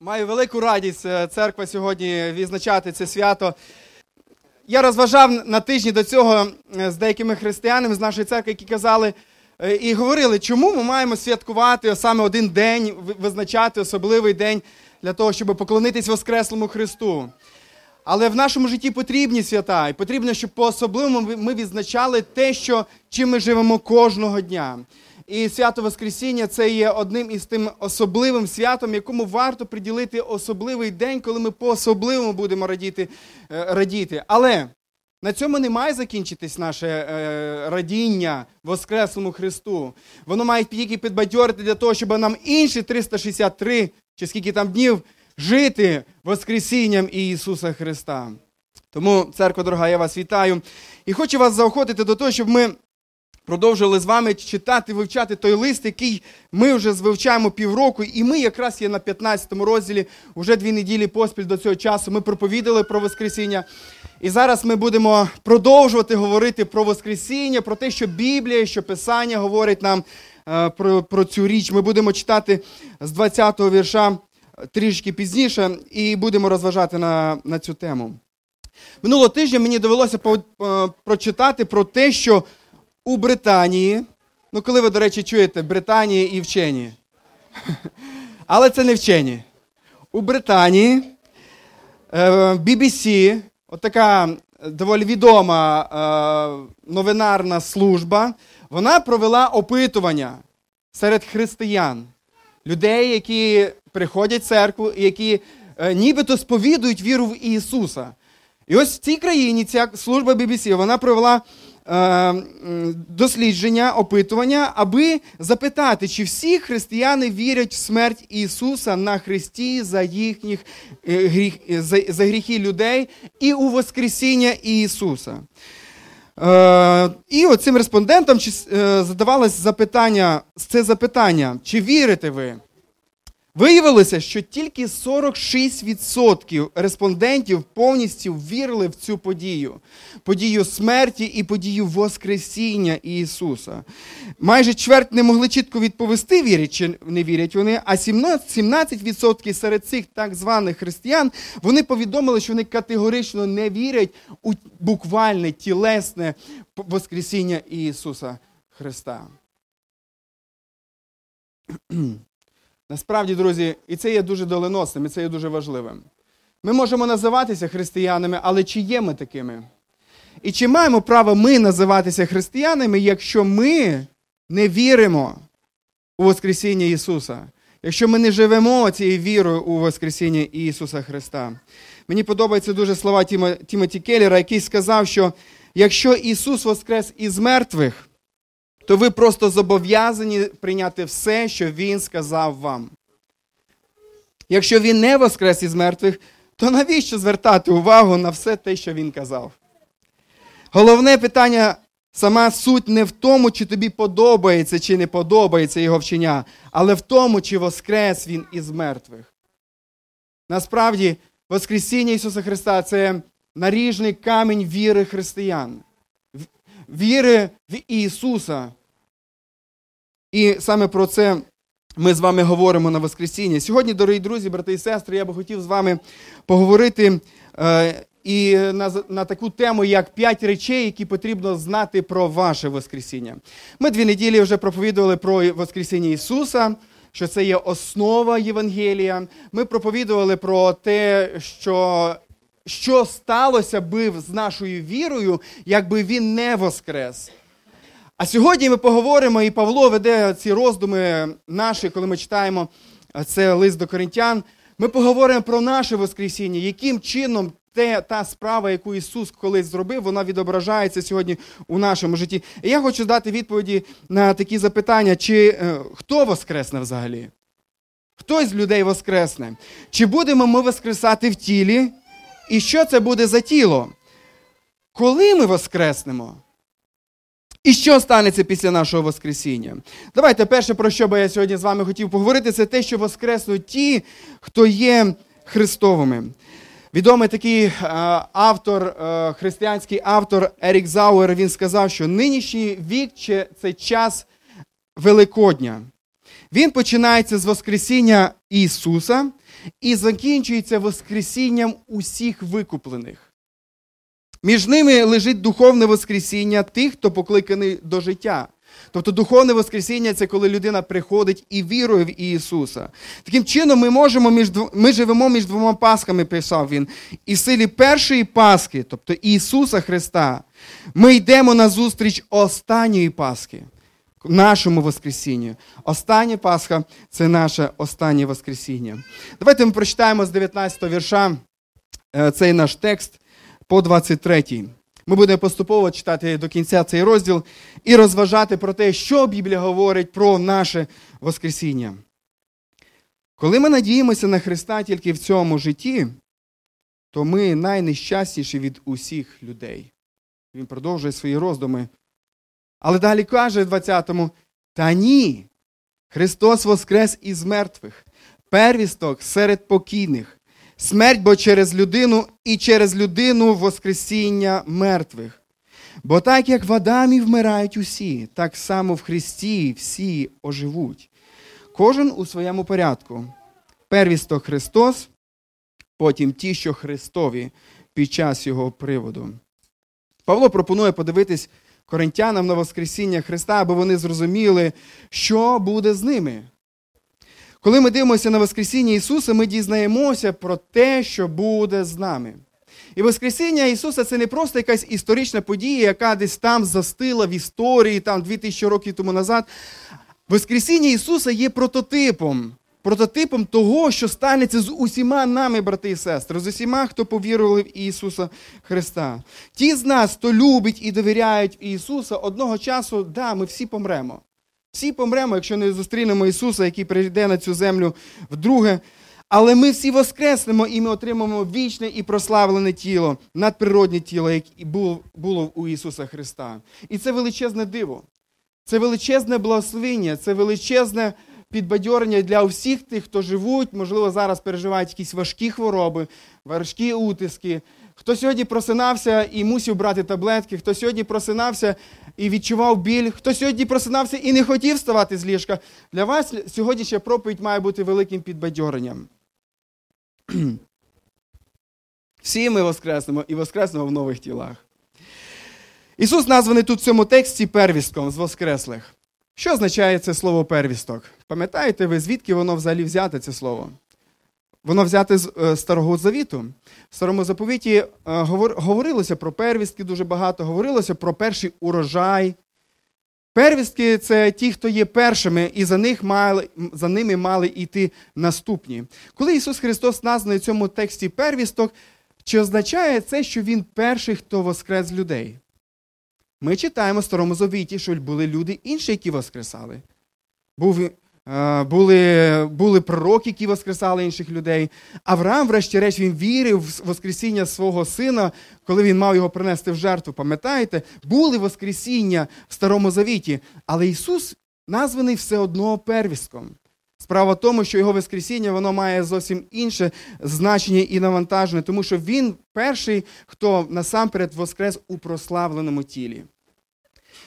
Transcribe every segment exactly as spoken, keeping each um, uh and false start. Маю велику радість церква сьогодні відзначати це свято. Я розважав на тижні до цього з деякими християнами з нашої церкви, які казали і говорили, чому ми маємо святкувати саме один день, визначати особливий день для того, щоб поклонитись Воскреслому Христу. Але в нашому житті потрібні свята, і потрібно, щоб по-особливому ми відзначали те, що, чим ми живемо кожного дня. І свято Воскресіння – це є одним із тим особливим святом, якому варто приділити особливий день, коли ми по-особливому будемо радіти. радіти. Але на цьому не має закінчитись наше радіння Воскреслому Христу. Воно має тільки підбадьорити для того, щоб нам інші триста шістдесят три, чи скільки там днів, жити Воскресінням Ісуса Христа. Тому, церква дорога, я вас вітаю. І хочу вас заохотити до того, щоб ми продовжили з вами читати, вивчати той лист, який ми вже вивчаємо півроку, і ми якраз є на п'ятнадцятому розділі, уже дві неділі поспіль до цього часу ми проповідали про Воскресіння. І зараз ми будемо продовжувати говорити про Воскресіння, про те, що Біблія, що Писання говорить нам про, про цю річ. Ми будемо читати з двадцятого вірша трішки пізніше і будемо розважати на, на цю тему. Минулого тижня мені довелося по, по, прочитати про те, що у Британії, ну коли ви, до речі, чуєте Британії і вчені, але це не вчені. У Британії бі бі сі, от така доволі відома новинарна служба, вона провела опитування серед християн, людей, які приходять в церкву і які нібито сповідують віру в Ісуса. І ось в цій країні ця служба бі бі сі, вона провела дослідження, опитування, аби запитати, чи всі християни вірять в смерть Ісуса на хресті за їхніх гріх, за, за гріхи людей і у Воскресіння Ісуса. Е, і оцим респондентам задавалось запитання, це запитання, чи вірите ви? Виявилося, що тільки сорок шість відсотків респондентів повністю вірили в цю подію. Подію смерті і подію Воскресіння Ісуса. Майже чверть не могли чітко відповісти, вірять чи не вірять вони, а сімнадцять відсотків серед цих так званих християн, вони повідомили, що вони категорично не вірять у буквальне, тілесне Воскресіння Ісуса Христа. Насправді, друзі, і це є дуже доленосним, і це є дуже важливим. Ми можемо називатися християнами, але чи є ми такими? І чи маємо право ми називатися християнами, якщо ми не віримо у Воскресіння Ісуса? Якщо ми не живемо цією вірою у Воскресіння Ісуса Христа? Мені подобаються дуже слова Тімо, Тімоті Келлера, який сказав, що якщо Ісус воскрес із мертвих, то ви просто зобов'язані прийняти все, що Він сказав вам. Якщо Він не воскрес із мертвих, то навіщо звертати увагу на все те, що Він казав? Головне питання, сама суть не в тому, чи тобі подобається, чи не подобається Його вчення, але в тому, чи воскрес Він із мертвих. Насправді, Воскресіння Ісуса Христа – це наріжний камінь віри християн. Віри в Ісуса. І саме про це ми з вами говоримо на Воскресіння. Сьогодні, дорогі друзі, брати і сестри, я би хотів з вами поговорити е, і на, на таку тему, як п'ять речей, які потрібно знати про ваше Воскресіння. Ми дві неділі вже проповідували про Воскресіння Ісуса, що це є основа Євангелія. Ми проповідували про те, що... Що сталося би з нашою вірою, якби Він не воскрес? А сьогодні ми поговоримо, і Павло веде ці роздуми наші, коли ми читаємо це лист до Коринтян, ми поговоримо про наше Воскресіння, яким чином те, та справа, яку Ісус колись зробив, вона відображається сьогодні у нашому житті. І я хочу дати відповіді на такі запитання, чи е, хто воскресне взагалі? Хто з людей воскресне? Чи будемо ми воскресати в тілі? І що це буде за тіло? Коли ми воскреснемо? І що станеться після нашого Воскресіння? Давайте перше, про що би я сьогодні з вами хотів поговорити, це те, що воскреснуть ті, хто є Христовими. Відомий такий автор, християнський автор Ерік Зауер, він сказав, що нинішній вік – це час Великодня. Він починається з Воскресіння Ісуса – і закінчується воскресінням усіх викуплених. Між ними лежить духовне воскресіння тих, хто покликаний до життя. Тобто духовне воскресіння – це коли людина приходить і вірує в Ісуса. Таким чином, ми, можемо між дв... ми живемо між двома Пасхами, писав він. І в силі першої Пасхи, тобто Ісуса Христа, ми йдемо назустріч останньої Пасхи, нашому воскресінню. Остання Пасха – це наше останнє воскресіння. Давайте ми прочитаємо з дев'ятнадцятого вірша цей наш текст по двадцять третій. Ми будемо поступово читати до кінця цей розділ і розважати про те, що Біблія говорить про наше воскресіння. Коли ми надіємося на Христа тільки в цьому житті, то ми найнещасніші від усіх людей. Він продовжує свої роздуми. Але далі каже в двадцятому, «Та ні, Христос воскрес із мертвих, первісток серед покійних. Смерть, бо через людину і через людину воскресіння мертвих. Бо так, як в Адамі вмирають усі, так само в Христі всі оживуть. Кожен у своєму порядку. Первісто Христос, потім ті, що Христові під час його приводу». Павло пропонує подивитись коринтянам на воскресіння Христа, аби вони зрозуміли, що буде з ними. Коли ми дивимося на воскресіння Ісуса, ми дізнаємося про те, що буде з нами. І воскресіння Ісуса – це не просто якась історична подія, яка десь там застила в історії, там дві тисячі років тому назад. Воскресіння Ісуса є прототипом. Прототипом того, що станеться з усіма нами, брати і сестри, з усіма, хто повірували в Ісуса Христа. Ті з нас, хто любить і довіряють Ісуса, одного часу, да, ми всі помремо. Всі помремо, якщо не зустрінемо Ісуса, який прийде на цю землю вдруге. Але ми всі воскреснемо, і ми отримаємо вічне і прославлене тіло, надприродне тіло, яке було у Ісуса Христа. І це величезне диво, це величезне благословіння, це величезне підбадьорення для всіх тих, хто живуть, можливо, зараз переживають якісь важкі хвороби, важкі утиски. Хто сьогодні просинався і мусив брати таблетки, хто сьогодні просинався і відчував біль, хто сьогодні просинався і не хотів вставати з ліжка. Для вас сьогоднішня проповідь має бути великим підбадьоренням. Всі ми воскреснемо і воскреснемо в нових тілах. Ісус названий тут в цьому тексті первістком з воскреслих. Що означає це слово первісток? Пам'ятаєте ви, звідки воно взагалі взяте, це слово? Воно взяте з Старого Завіту. В Старому Заповіті говорилося про первістки дуже багато, говорилося про перший урожай. Первістки – це ті, хто є першими, і за, них мали, за ними мали йти наступні. Коли Ісус Христос названий в цьому тексті первісток, чи означає це, що Він перший, хто воскрес людей? Ми читаємо в Старому Завіті, що були люди інші, які воскресали. Був Були, були пророки, які воскресали інших людей. Авраам, врешті-решт, він вірив в воскресіння свого сина, коли він мав його принести в жертву. Пам'ятаєте? Були воскресіння в Старому Завіті, але Ісус названий все одно первістком. Справа в тому, що його воскресіння, воно має зовсім інше значення і навантаження, тому що він перший, хто насамперед воскрес у прославленому тілі.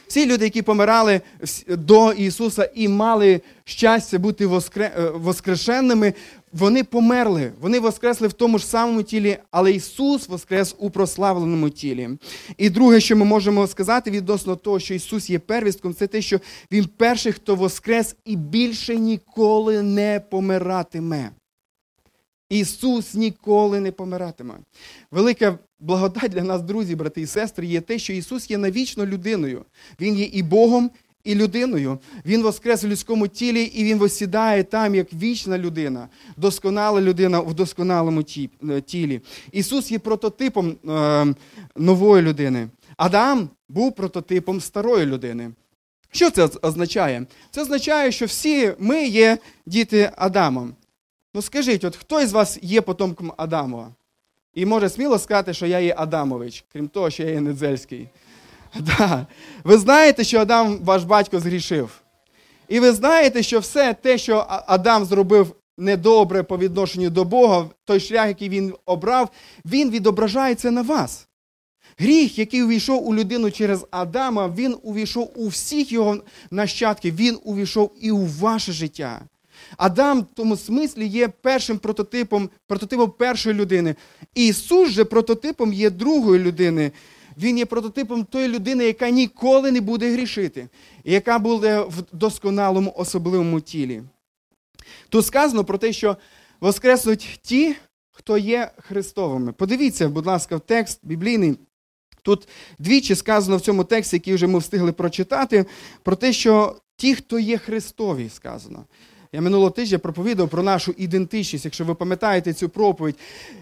Всі люди, які помирали до Ісуса і мали щастя бути воскре... воскрешеними, вони померли. Вони воскресли в тому ж самому тілі, але Ісус воскрес у прославленому тілі. І друге, що ми можемо сказати відносно того, що Ісус є первістком, це те, що Він перший, хто воскрес і більше ніколи не помиратиме. Ісус ніколи не помиратиме. Велика благодать для нас, друзі, брати і сестри, є те, що Ісус є навічно людиною. Він є і Богом, і людиною. Він воскрес у людському тілі, і Він восідає там, як вічна людина, досконала людина в досконалому тілі. Ісус є прототипом е, нової людини. Адам був прототипом старої людини. Що це означає? Це означає, що всі ми є діти Адама. Ну скажіть, от хто із вас є потомком Адамова? І може сміло сказати, що я є Адамович, крім того, що я є Недзельський. Да. Ви знаєте, що Адам, ваш батько, згрішив. І ви знаєте, що все те, що Адам зробив недобре по відношенню до Бога, той шлях, який він обрав, він відображається на вас. Гріх, який увійшов у людину через Адама, він увійшов у всіх його нащадків, він увійшов і у ваше життя. Адам в тому смислі є першим прототипом, прототипом першої людини. Ісус же прототипом є другої людини. Він є прототипом тої людини, яка ніколи не буде грішити, яка буде в досконалому особливому тілі. Тут сказано про те, що воскреснуть ті, хто є Христовими. Подивіться, будь ласка, в текст біблійний. Тут двічі сказано в цьому тексті, який вже ми встигли прочитати, про те, що ті, хто є Христові, сказано. Я минулого тижня проповідав про нашу ідентичність, якщо ви пам'ятаєте цю проповідь.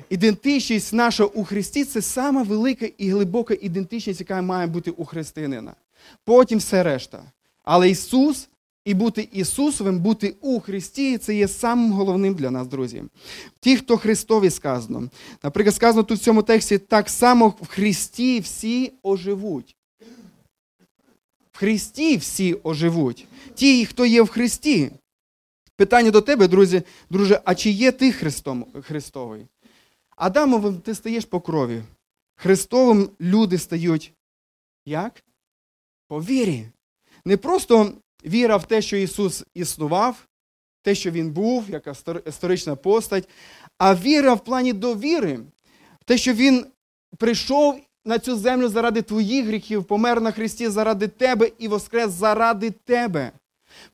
Ідентичність наша у Христі – це сама велика і глибока ідентичність, яка має бути у християнина. Потім все решта. Але Ісус і бути Ісусовим, бути у Христі – це є самим головним для нас, друзі. Ті, хто Христові, сказано. Наприклад, сказано тут в цьому тексті, так само в Христі всі оживуть. В Христі всі оживуть. Ті, хто є в Христі. Питання до тебе, друзі, друже, а чи є ти Христом, Христовий? Адамовим ти стаєш по крові. Христовим люди стають як? По вірі. Не просто віра в те, що Ісус існував, те, що Він був, яка історична постать, а віра в плані довіри, те, що Він прийшов на цю землю заради твоїх гріхів, помер на хресті заради тебе і воскрес заради тебе.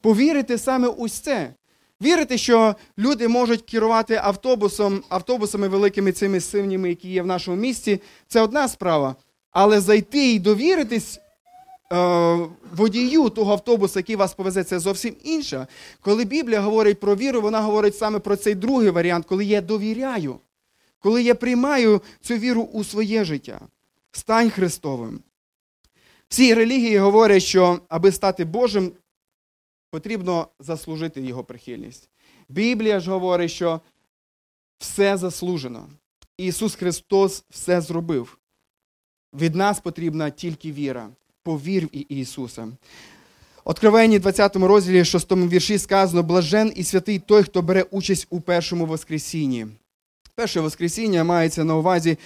Повірити саме ось це. Вірити, що люди можуть керувати автобусом, автобусами великими цими синіми, які є в нашому місті, це одна справа. Але зайти і довіритись е, водію того автобуса, який вас повезе, це зовсім інше. Коли Біблія говорить про віру, вона говорить саме про цей другий варіант, коли я довіряю, коли я приймаю цю віру у своє життя. Стань Христовим. Всі релігії говорять, що аби стати Божим, потрібно заслужити його прихильність. Біблія ж говорить, що все заслужено. Ісус Христос все зробив. Від нас потрібна тільки віра. Повір в Ісуса. Откровенні двадцятому розділі шостому вірші сказано, «Блажен і святий той, хто бере участь у першому воскресінні». Перше воскресіння мається на увазі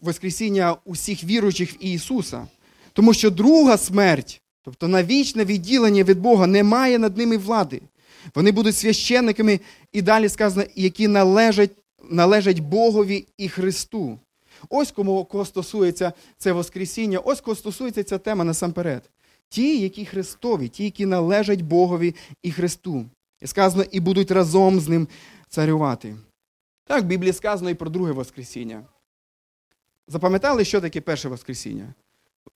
воскресіння усіх віруючих в Ісуса. Тому що друга смерть, тобто навічне відділення від Бога, не має над ними влади. Вони будуть священниками, і далі сказано, які належать, належать Богові і Христу. Ось кому кого стосується це воскресіння, ось кого стосується ця тема насамперед. Ті, які Христові, ті, які належать Богові і Христу. І сказано, і будуть разом з ним царювати. Так в Біблії сказано і про друге воскресіння. Запам'ятали, що таке перше воскресіння?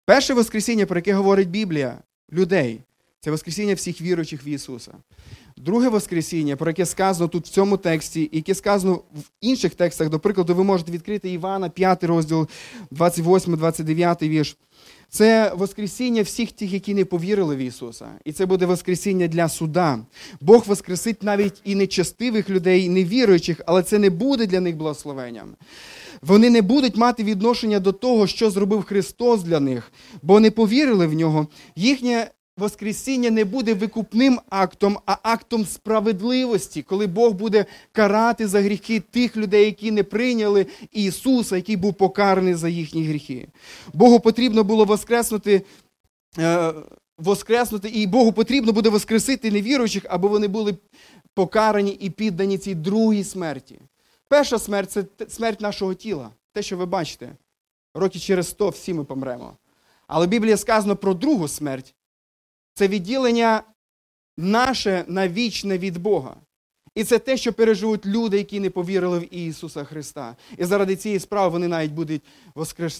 Перше воскресіння, про яке говорить Біблія, людей, це воскресіння всіх віруючих в Ісуса. Друге воскресіння, про яке сказано тут в цьому тексті, і яке сказано в інших текстах, до прикладу, ви можете відкрити Івана, п'ятий розділ, двадцять восьмий двадцять дев'ятий вірш. Це воскресіння всіх тих, які не повірили в Ісуса. І це буде воскресіння для суда. Бог воскресить навіть і нечестивих людей, і невіруючих, але це не буде для них благословенням. Вони не будуть мати відношення до того, що зробив Христос для них, бо не повірили в Нього. Їхнє воскресіння не буде викупним актом, а актом справедливості, коли Бог буде карати за гріхи тих людей, які не прийняли Ісуса, який був покараний за їхні гріхи. Богу потрібно було воскреснути, е, воскреснути, і Богу потрібно буде воскресити невіруючих, аби вони були покарані і піддані цій другій смерті. Перша смерть – це смерть нашого тіла. Те, що ви бачите. Роки через сто всі ми помремо. Але в Біблії сказано про другу смерть. Це відділення наше навічне від Бога. І це те, що переживуть люди, які не повірили в Ісуса Христа. І заради цієї справи вони навіть будуть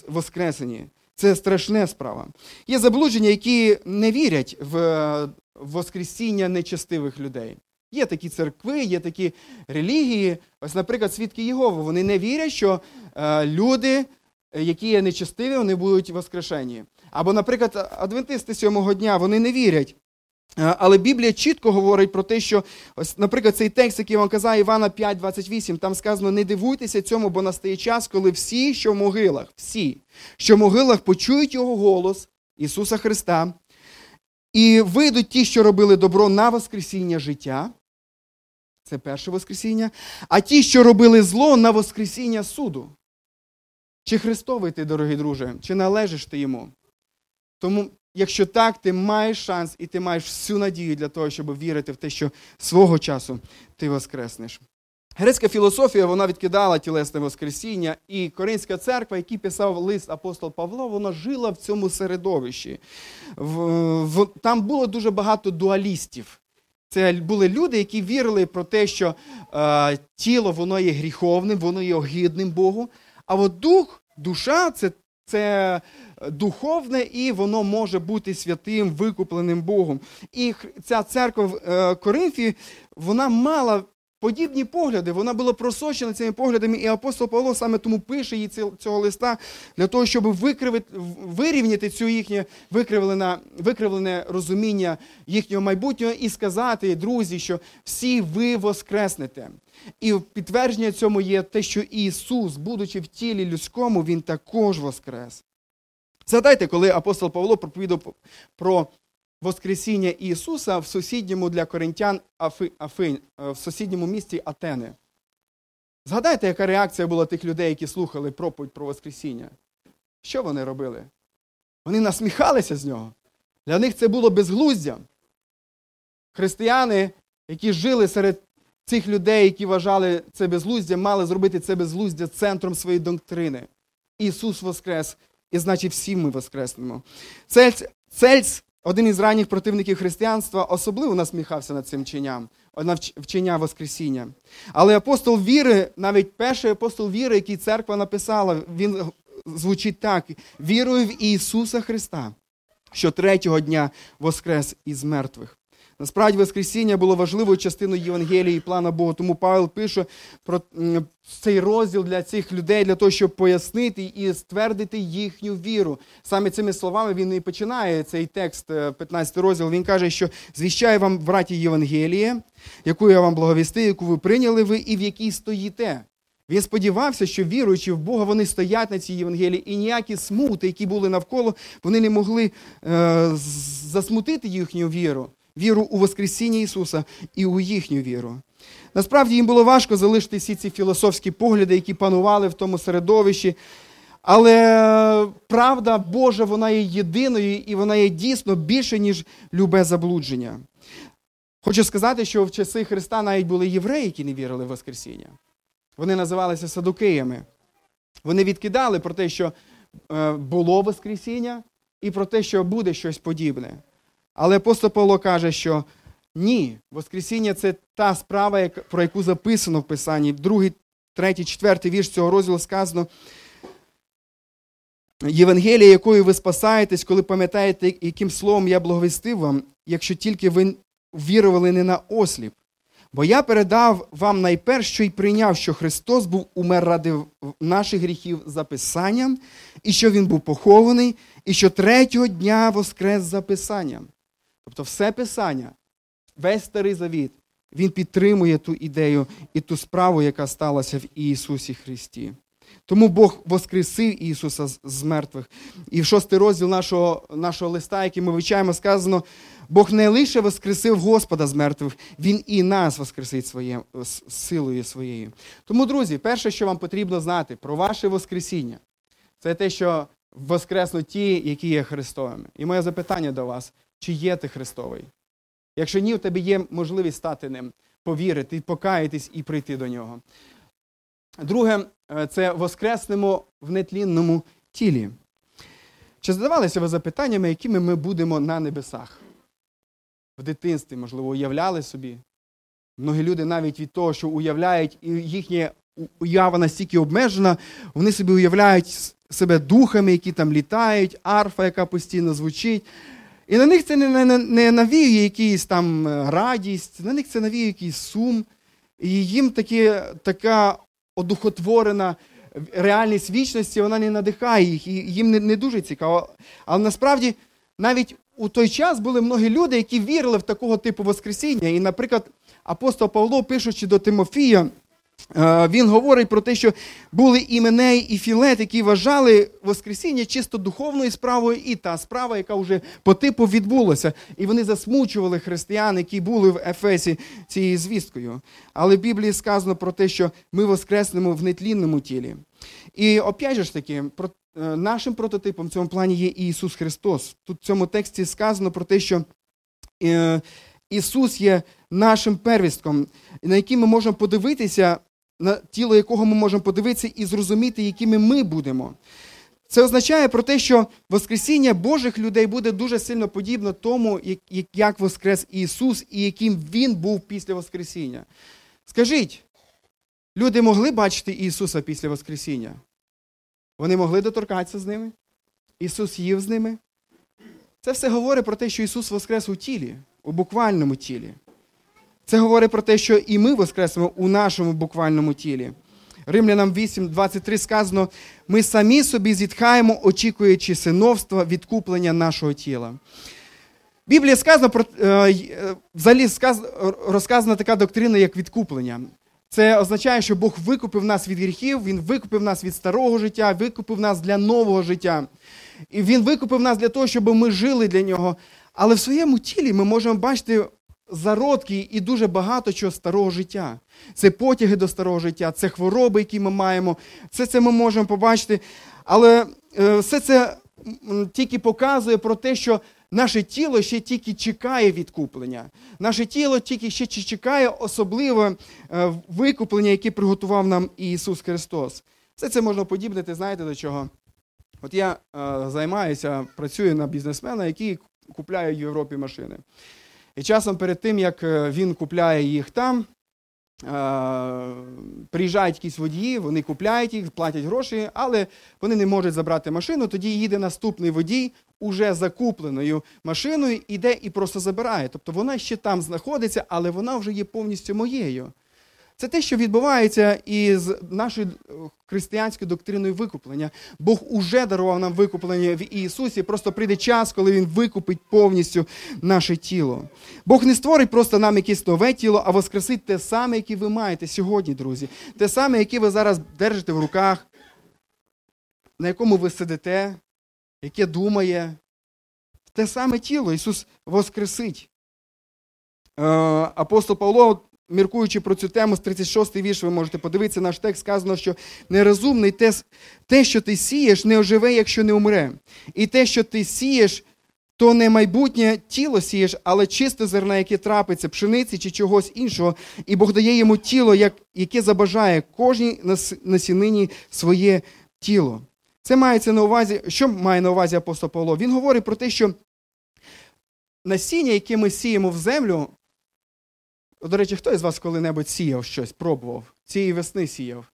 воскресені. Це страшна справа. Є заблудження, які не вірять в воскресіння нечестивих людей. Є такі церкви, є такі релігії. Ось, наприклад, свідки Єгови. Вони не вірять, що е, люди, які є нечестиві, вони будуть воскрешені. Або, наприклад, адвентисти сьомого дня, вони не вірять. Е, але Біблія чітко говорить про те, що, ось, наприклад, цей текст, який я вам казав, Івана п'ять двадцять вісім, там сказано, не дивуйтеся цьому, бо настає час, коли всі, що в могилах, всі, що в могилах, почують його голос, Ісуса Христа, і вийдуть ті, що робили добро на воскресіння життя, це перше воскресіння, а ті, що робили зло, на воскресіння суду. Чи Христовий ти, дорогий друже, чи належиш ти йому? Тому Якщо так, ти маєш шанс і ти маєш всю надію для того, щоб вірити в те, що свого часу ти воскреснеш. Грецька філософія, вона відкидала тілесне воскресіння, і Коринська церква, який писав лист апостол Павло, вона жила в цьому середовищі. В, в, там було дуже багато дуалістів. Це були люди, які вірили про те, що е, тіло, воно є гріховним, воно є огидним Богу, а от дух, душа – це Це духовне, і воно може бути святим, викупленим Богом. І ця церква в Коринфі, вона мала подібні погляди, вона була просочена цими поглядами, і апостол Павло саме тому пише їй цього листа, для того, щоб вирівняти цю їхнє викривлене розуміння їхнього майбутнього і сказати, друзі, що всі ви воскреснете. І підтвердження цьому є те, що Ісус, будучи в тілі людському, Він також воскрес. Згадайте, коли апостол Павло проповідав про Воскресіння Ісуса в сусідньому для коринтян Афи, Афи, в сусідньому місті Атени. Згадайте, яка реакція була тих людей, які слухали проповідь про Воскресіння? Що вони робили? Вони насміхалися з нього. Для них це було безглуздям. Християни, які жили серед цих людей, які вважали це безглуздям, мали зробити це безглуздя центром своєї доктрини. Ісус воскрес, і значить всі ми воскреснемо. Цельс, Цельс один із ранніх противників християнства особливо насміхався над цим вченням, вчення Воскресіння. Але апостол віри, навіть перший апостол віри, який церква написала, він звучить так: «Вірую в Ісуса Христа, що третього дня воскрес із мертвих». Насправді, Воскресіння було важливою частиною Євангелії і плана Бога, тому Павел пише про цей розділ для цих людей, для того, щоб пояснити і ствердити їхню віру. Саме цими словами він і починає цей текст, п'ятнадцятий розділ. Він каже, що «Звіщаю вам, браті, Євангеліє, яку я вам благовістив, яку ви прийняли ви і в якій стоїте». Він сподівався, що віруючи в Бога, вони стоять на цій Євангелії, і ніякі смути, які були навколо, вони не могли е- засмутити їхню віру. Віру у Воскресіння Ісуса і у їхню віру. Насправді, їм було важко залишити всі ці філософські погляди, які панували в тому середовищі. Але правда Божа, вона є єдиною, і вона є дійсно більше, ніж любе заблудження. Хочу сказати, що в часи Христа навіть були євреї, які не вірили в Воскресіння. Вони називалися садукеями. Вони відкидали про те, що було Воскресіння, і про те, що буде щось подібне. Але апостол Павло каже, що ні, Воскресіння – це та справа, про яку записано в Писанні. Другий, третій, четвертий вірш цього розділу сказано: «Євангелія, якою ви спасаєтесь, коли пам'ятаєте, яким словом я благовістив вам, якщо тільки ви вірували не на осліп. Бо я передав вам найперше, що й прийняв, що Христос був умер ради наших гріхів за Писанням, і що Він був похований, і що третього дня воскрес за Писанням». Тобто все Писання, весь Старий Завіт, він підтримує ту ідею і ту справу, яка сталася в Ісусі Христі. Тому Бог воскресив Ісуса з мертвих. І в шостий розділ нашого, нашого листа, який ми вивчаємо, сказано: Бог не лише воскресив Господа з мертвих, Він і нас воскресить своє, силою своєю. Тому, друзі, перше, що вам потрібно знати про ваше воскресіння, це те, що воскреснуть ті, які є Христовими. І моє запитання до вас: чи є ти Христовий? Якщо ні, в тебе є можливість стати ним, повірити, покаятись і прийти до нього. Друге, це воскреснемо в нетлінному тілі. Чи задавалися ви запитаннями, якими ми будемо на небесах? В дитинстві, можливо, уявляли собі. Многі люди навіть від того, що уявляють, і їхня уява настільки обмежена, вони собі уявляють себе духами, які там літають, арфа, яка постійно звучить. І на них це не навіює якийсь там радість, на них це навіює якийсь сум. І їм такі, така одухотворена реальність вічності, вона не надихає їх, і їм не, не дуже цікаво. Але насправді, навіть у той час були многі люди, які вірили в такого типу воскресіння. І, наприклад, апостол Павло, пишучи до Тимофія, він говорить про те, що були Іменей і Філет, які вважали воскресіння чисто духовною справою, і та справа, яка вже по типу відбулася. І вони засмучували християн, які були в Ефесі, цією звісткою. Але в Біблії сказано про те, що ми воскреснемо в нетлінному тілі. І опять же ж таки, нашим прототипом в цьому плані є Ісус Христос. Тут в цьому тексті сказано про те, що Ісус є нашим первістком, на який ми можемо подивитися, на тіло якого ми можемо подивитися і зрозуміти, якими ми будемо. Це означає про те, що воскресіння Божих людей буде дуже сильно подібно тому, як воскрес Ісус і яким Він був після воскресіння. Скажіть, люди могли бачити Ісуса після воскресіння? Вони могли доторкатися з ними? Ісус їв з ними? Це все говорить про те, що Ісус воскрес у тілі, у буквальному тілі. Це говорить про те, що і ми воскресимо у нашому буквальному тілі. Римлянам вісім двадцять три сказано: «Ми самі собі зітхаємо, очікуючи синовства, відкуплення нашого тіла». В Біблії сказано про, взагалі розказана така доктрина, як відкуплення. Це означає, що Бог викупив нас від гріхів, Він викупив нас від старого життя, викупив нас для нового життя. І Він викупив нас для того, щоб ми жили для Нього. Але в своєму тілі ми можемо бачити зародки і дуже багато чого старого життя. Це потяги до старого життя, це хвороби, які ми маємо, все це ми можемо побачити. Але все це тільки показує про те, що наше тіло ще тільки чекає відкуплення. Наше тіло тільки ще чекає особливе викуплення, яке приготував нам Ісус Христос. Все це можна подібнити, знаєте, до чого? От я займаюся, працюю на бізнесмена, який купляє в Європі машини. І часом перед тим, як він купляє їх там, приїжджають якісь водії, вони купляють їх, платять гроші, але вони не можуть забрати машину, тоді їде наступний водій уже закупленою машиною, іде і просто забирає. Тобто вона ще там знаходиться, але вона вже є повністю моєю. Це те, що відбувається із нашою християнською доктриною викуплення. Бог уже дарував нам викуплення в Ісусі, просто прийде час, коли Він викупить повністю наше тіло. Бог не створить просто нам якесь нове тіло, а воскресить те саме, яке ви маєте сьогодні, друзі. Те саме, яке ви зараз держите в руках, на якому ви сидите, яке думає. Те саме тіло Ісус воскресить. Апостол Павло, міркуючи про цю тему, з тридцять шостий вірш ви можете подивитися, наш текст сказано, що нерозумний те, те, що ти сієш, не оживе, якщо не умре. І те, що ти сієш, то не майбутнє тіло сієш, але чисте зерна, яке трапиться, пшениці чи чогось іншого. І Бог дає йому тіло, як, яке забажає кожній насінині своє тіло. Це мається на увазі, що має на увазі апостол Павло? Він говорить про те, що насіння, яке ми сіємо в землю. До речі, хто із вас коли-небудь сіяв щось, пробував? Цієї весни сіяв.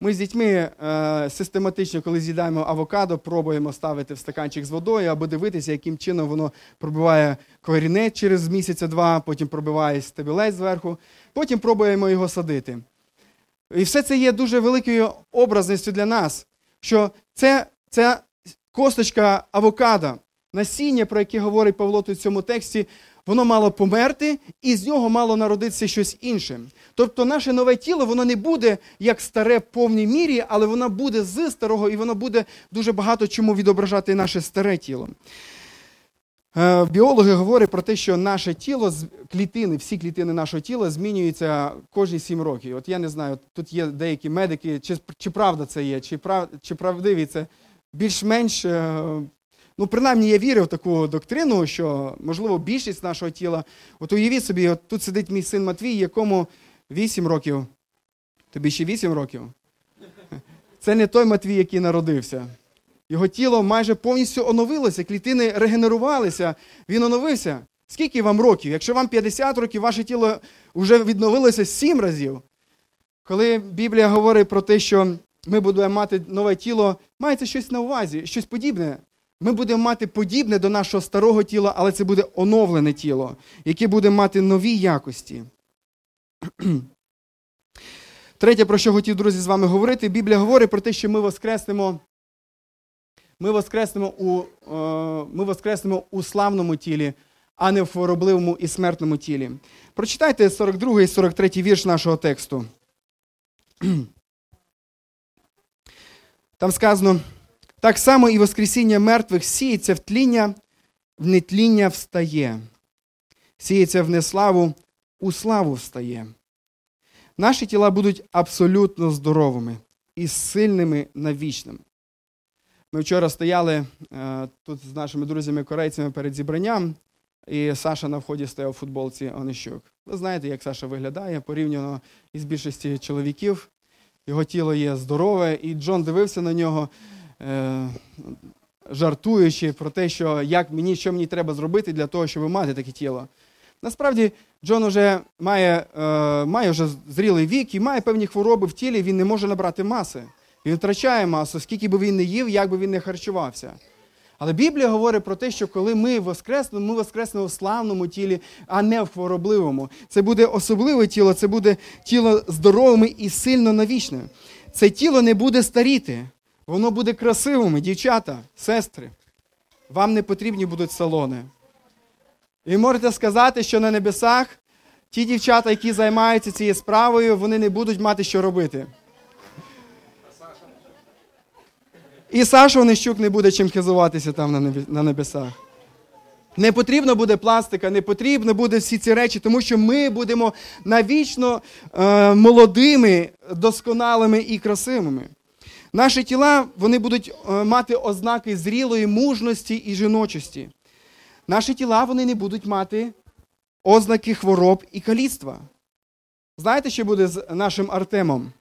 Ми з дітьми е- систематично, коли з'їдаємо авокадо, пробуємо ставити в стаканчик з водою, або дивитися, яким чином воно пробиває корінець через місяця-два, потім пробиває стебелець зверху, потім пробуємо його садити. І все це є дуже великою образністю для нас, що це, це косточка авокадо, насіння, про яке говорить Павло тут в цьому тексті, воно мало померти, і з нього мало народитися щось інше. Тобто наше нове тіло, воно не буде як старе в повній мірі, але воно буде з старого, і воно буде дуже багато чому відображати наше старе тіло. Біологи говорять про те, що наше тіло, клітини, всі клітини нашого тіла змінюються кожні сім років. От я не знаю, тут є деякі медики, чи, чи правда це є, чи, прав, чи правдиві це більш-менш... Ну, принаймні, я вірю в таку доктрину, що, можливо, більшість нашого тіла... От уявіть собі, от тут сидить мій син Матвій, якому вісім років. Тобі ще вісім років? Це не той Матвій, який народився. Його тіло майже повністю оновилося, клітини регенерувалися, він оновився. Скільки вам років? Якщо вам п'ятдесят років, ваше тіло вже відновилося сім разів. Коли Біблія говорить про те, що ми будемо мати нове тіло, мається щось на увазі, щось подібне. Ми будемо мати подібне до нашого старого тіла, але це буде оновлене тіло, яке буде мати нові якості. Третє, про що хотів, друзі, з вами говорити, Біблія говорить про те, що ми воскреснемо, ми воскреснемо у, е, ми воскреснемо у славному тілі, а не в хворобливому і смертному тілі. Прочитайте сорок другий і сорок третій вірш нашого тексту. Там сказано: «Так само і воскресіння мертвих сіється в тління, в нетління встає. Сіється в неславу, у славу встає». Наші тіла будуть абсолютно здоровими і сильними навічними. Ми вчора стояли е, тут з нашими друзями-корейцями перед зібранням, і Саша на вході стояв у футболці Онищук. Ви знаєте, як Саша виглядає, порівняно із більшості чоловіків. Його тіло є здорове, і Джон дивився на нього, е, жартуючи про те, що, як мені, що мені треба зробити для того, щоб мати таке тіло. Насправді, Джон вже має, е, має вже зрілий вік і має певні хвороби в тілі, він не може набрати маси. Він втрачає масу, скільки би він не їв, як би він не харчувався. Але Біблія говорить про те, що коли ми воскреснемо, ми воскреснемо в славному тілі, а не в хворобливому. Це буде особливе тіло, це буде тіло здорове і сильно навічне. Це тіло не буде старіти, воно буде красивим. Дівчата, сестри, вам не потрібні будуть салони. І можете сказати, що на небесах ті дівчата, які займаються цією справою, вони не будуть мати що робити. І Саша Онищук не буде чим хизуватися там на небесах. Не потрібно буде пластика, не потрібно буде всі ці речі, тому що ми будемо навічно е, молодими, досконалими і красивими. Наші тіла, вони будуть е, мати ознаки зрілої мужності і жіночості. Наші тіла, вони не будуть мати ознаки хвороб і каліцтва. Знаєте, що буде з нашим Артемом?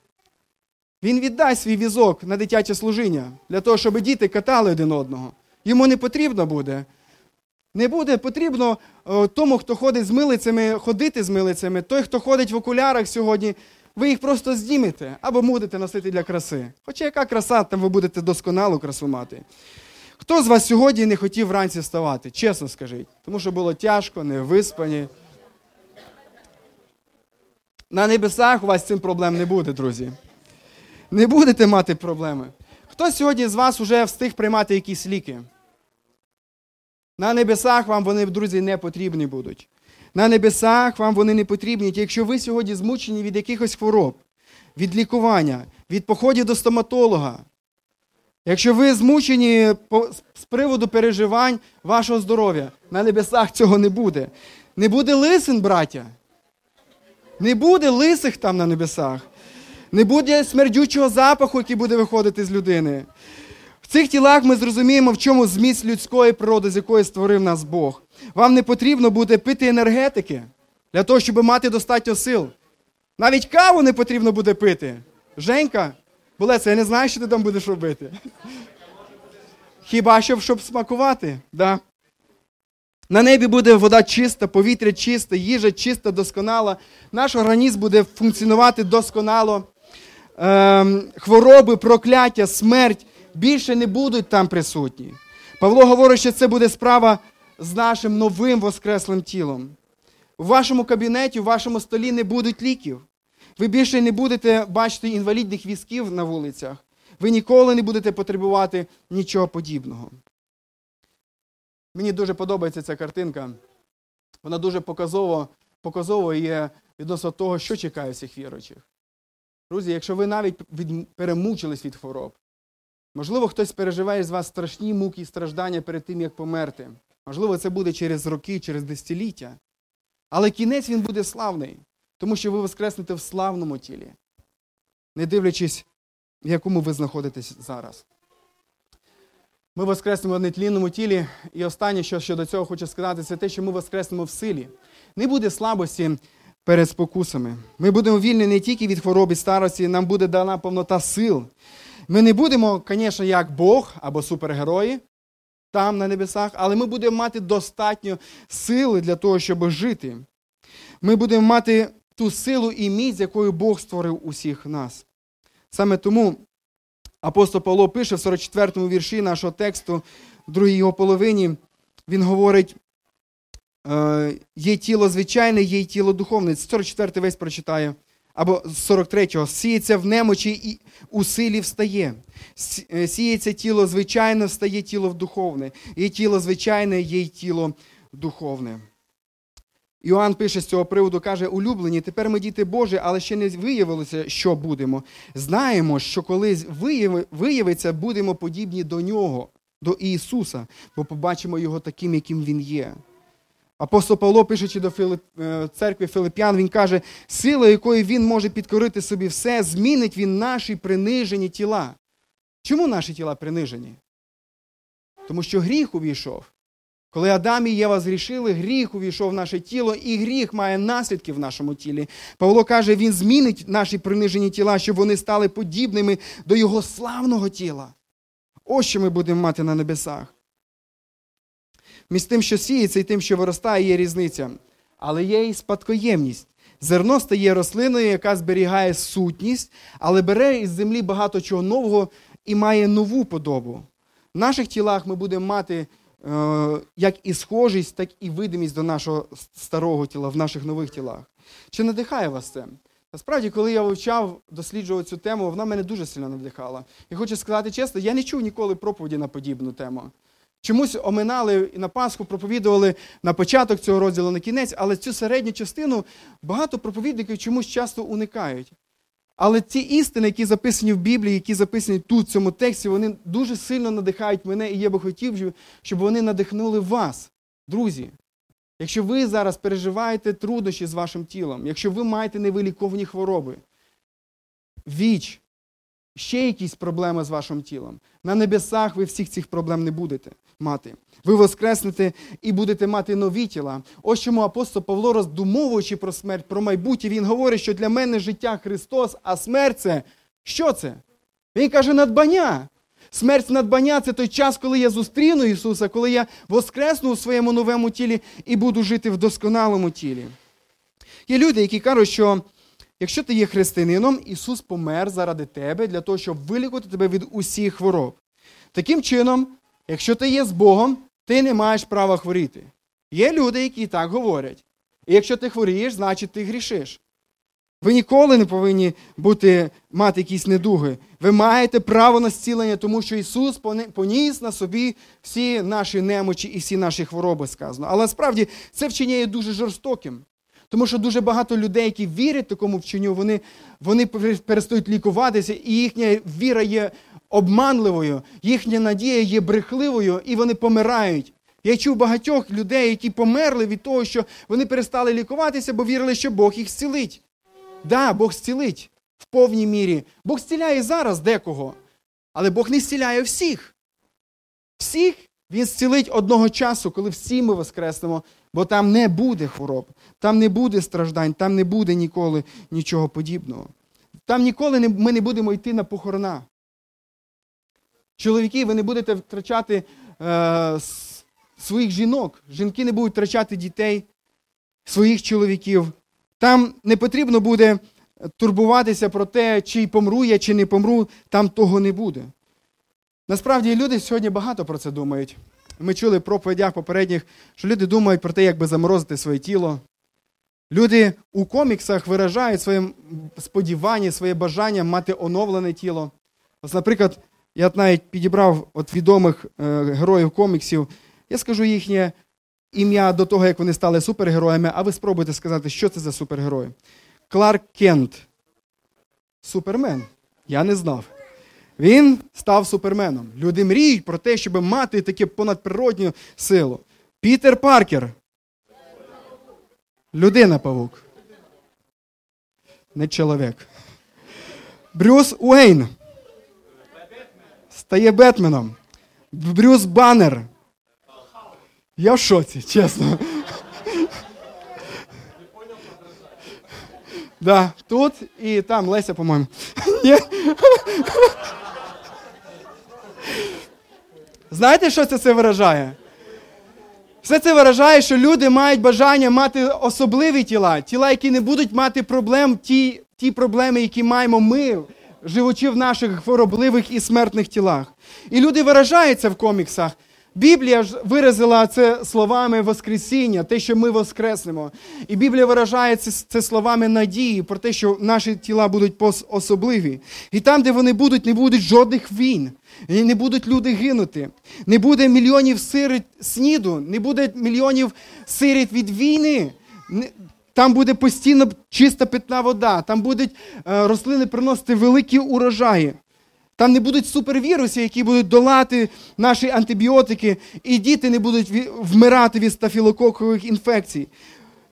Він віддасть свій візок на дитяче служіння, для того, щоб діти катали один одного. Йому не потрібно буде. Не буде потрібно тому, хто ходить з милицями, ходити з милицями. Той, хто ходить в окулярах сьогодні, ви їх просто знімете або будете носити для краси. Хоча яка краса, там ви будете досконалу красу мати. Хто з вас сьогодні не хотів вранці вставати? Чесно скажіть. Тому що було тяжко, не виспані. На небесах у вас з цим проблем не буде, друзі. Не будете мати проблеми. Хто сьогодні з вас вже встиг приймати якісь ліки? На небесах вам вони, друзі, не потрібні будуть. На небесах вам вони не потрібні, якщо ви сьогодні змучені від якихось хвороб, від лікування, від походів до стоматолога. Якщо ви змучені з приводу переживань вашого здоров'я, на небесах цього не буде. Не буде лисин, браття. Не буде лисих там на небесах. Не буде смердючого запаху, який буде виходити з людини. В цих тілах ми зрозуміємо, в чому зміст людської природи, з якої створив нас Бог. Вам не потрібно буде пити енергетики, для того, щоб мати достатньо сил. Навіть каву не потрібно буде пити. Женька, Олеся, я не знаю, що ти там будеш робити. Хіба що, щоб смакувати? Да. На небі буде вода чиста, повітря чисте, їжа чиста, досконала. Наш організм буде функціонувати досконало. Хвороби, прокляття, смерть більше не будуть там присутні. Павло говорить, що це буде справа з нашим новим воскреслим тілом. У вашому кабінеті, у вашому столі не будуть ліків. Ви більше не будете бачити інвалідних візків на вулицях. Ви ніколи не будете потребувати нічого подібного. Мені дуже подобається ця картинка. Вона дуже показово, показово є відносно того, що чекає всіх віруючих. Друзі, якщо ви навіть від, перемучились від хвороб, можливо, хтось переживає з вас страшні муки і страждання перед тим, як померти. Можливо, це буде через роки, через десятиліття. Але кінець він буде славний, тому що ви воскреснете в славному тілі, не дивлячись, в якому ви знаходитесь зараз. Ми воскреснемо в нетлінному тілі, і останнє, що щодо цього хочу сказати, це те, що ми воскреснемо в силі. Не буде слабості перед спокусами. Ми будемо вільні не тільки від хвороб і старості, нам буде дана повнота сил. Ми не будемо, звісно, як Бог або супергерої там на небесах, але ми будемо мати достатньо сили для того, щоб жити. Ми будемо мати ту силу і міць, з якою Бог створив усіх нас. Саме тому апостол Павло пише в сорок четвертому вірші нашого тексту, другій його половині, він говорить, є тіло звичайне, є й тіло духовне. сорок четвертий весь прочитаю, або сорок третього. Сіється в немочі і у силі встає. Сіється тіло звичайне, встає тіло в духовне. Є тіло звичайне, є й тіло духовне. Іоанн пише з цього приводу, каже, улюблені, тепер ми діти Божі, але ще не виявилося, що будемо. Знаємо, що коли виявиться, будемо подібні до Нього, до Ісуса, бо побачимо Його таким, яким Він є. Апостол Павло, пишучи до Филип... церкви Филип'ян, він каже, сила, якою Він може підкорити собі все, змінить Він наші принижені тіла. Чому наші тіла принижені? Тому що гріх увійшов. Коли Адам і Єва згрішили, гріх увійшов в наше тіло, і гріх має наслідки в нашому тілі. Павло каже, він змінить наші принижені тіла, щоб вони стали подібними до його славного тіла. Ось що ми будемо мати на небесах. Між тим, що сіється, і тим, що виростає, є різниця. Але є і спадкоємність. Зерно стає рослиною, яка зберігає сутність, але бере із землі багато чого нового і має нову подобу. В наших тілах ми будемо мати як і схожість, так і видимість до нашого старого тіла, в наших нових тілах. Чи надихає вас це? Насправді, коли я вивчав, досліджував цю тему, вона мене дуже сильно надихала. І хочу сказати чесно, я не чув ніколи проповіді на подібну тему. Чомусь оминали і на Пасху проповідували на початок цього розділу, на кінець, але цю середню частину багато проповідників чомусь часто уникають. Але ці істини, які записані в Біблії, які записані тут, в цьому тексті, вони дуже сильно надихають мене, і я би хотів, щоб вони надихнули вас, друзі. Якщо ви зараз переживаєте труднощі з вашим тілом, якщо ви маєте невиліковні хвороби, віч, ще якісь проблеми з вашим тілом, на небесах ви всіх цих проблем не будете мати. Ви воскреснете і будете мати нові тіла. Ось чому апостол Павло, роздумовуючи про смерть, про майбутнє, він говорить, що для мене життя Христос, а смерть – це що це? Він каже, надбання. Смерть надбання – це той час, коли я зустріну Ісуса, коли я воскресну у своєму новому тілі і буду жити в досконалому тілі. Є люди, які кажуть, що якщо ти є християнином, Ісус помер заради тебе, для того, щоб вилікувати тебе від усіх хвороб. Таким чином, якщо ти є з Богом, ти не маєш права хворіти. Є люди, які так говорять. І якщо ти хворієш, значить ти грішиш. Ви ніколи не повинні бути, мати якісь недуги. Ви маєте право на зцілення, тому що Ісус поніс на собі всі наші немочі і всі наші хвороби, сказано. Але насправді це вчення є дуже жорстоким. Тому що дуже багато людей, які вірять такому вченню, вони, вони перестають лікуватися, і їхня віра є обманливою, їхня надія є брехливою, і вони помирають. Я чув багатьох людей, які померли від того, що вони перестали лікуватися, бо вірили, що Бог їх зцілить. Так, да, Бог зцілить в повній мірі. Бог зціляє зараз декого, але Бог не зціляє всіх. Всіх Він зцілить одного часу, коли всі ми воскреснемо. Бо там не буде хвороб, там не буде страждань, там не буде ніколи нічого подібного. Там ніколи не, ми не будемо йти на похорона. Чоловіки, ви не будете втрачати е, своїх жінок, жінки не будуть втрачати дітей, своїх чоловіків. Там не потрібно буде турбуватися про те, чи помру я, чи не помру, там того не буде. Насправді, люди сьогодні багато про це думають. Ми чули в проповідях попередніх, що люди думають про те, як би заморозити своє тіло. Люди у коміксах виражають своє сподівання, своє бажання мати оновлене тіло. Ось, наприклад, я навіть підібрав от відомих е, героїв коміксів. Я скажу їхнє ім'я до того, як вони стали супергероями, а ви спробуйте сказати, що це за супергерої. Кларк Кент. Супермен. Я не знав. Він став суперменом. Люди мріють про те, щоб мати таку понадприродню силу. Пітер Паркер. Людина-павук. Не чоловік. Брюс Уейн. Стає Бетменом. Брюс Баннер. Я в шоці, чесно. Да, тут і там Леся, по-моєму. Ні? Знаєте, що це все виражає? Все це виражає, що люди мають бажання мати особливі тіла, тіла, які не будуть мати проблем, ті, ті проблеми, які маємо ми, живучи в наших хворобливих і смертних тілах. І люди виражаються в коміксах. Біблія ж виразила це словами воскресіння, те, що ми воскреснемо. І Біблія виражає це, це словами надії, про те, що наші тіла будуть особливі. І там, де вони будуть, не будуть жодних війн, не будуть люди гинути, не буде мільйонів сиріт сніду, не буде мільйонів сиріт від війни. Там буде постійно чиста питна вода, там будуть рослини приносити великі урожаї. Там не будуть супервіруси, які будуть долати наші антибіотики, і діти не будуть вмирати від стафілококових інфекцій.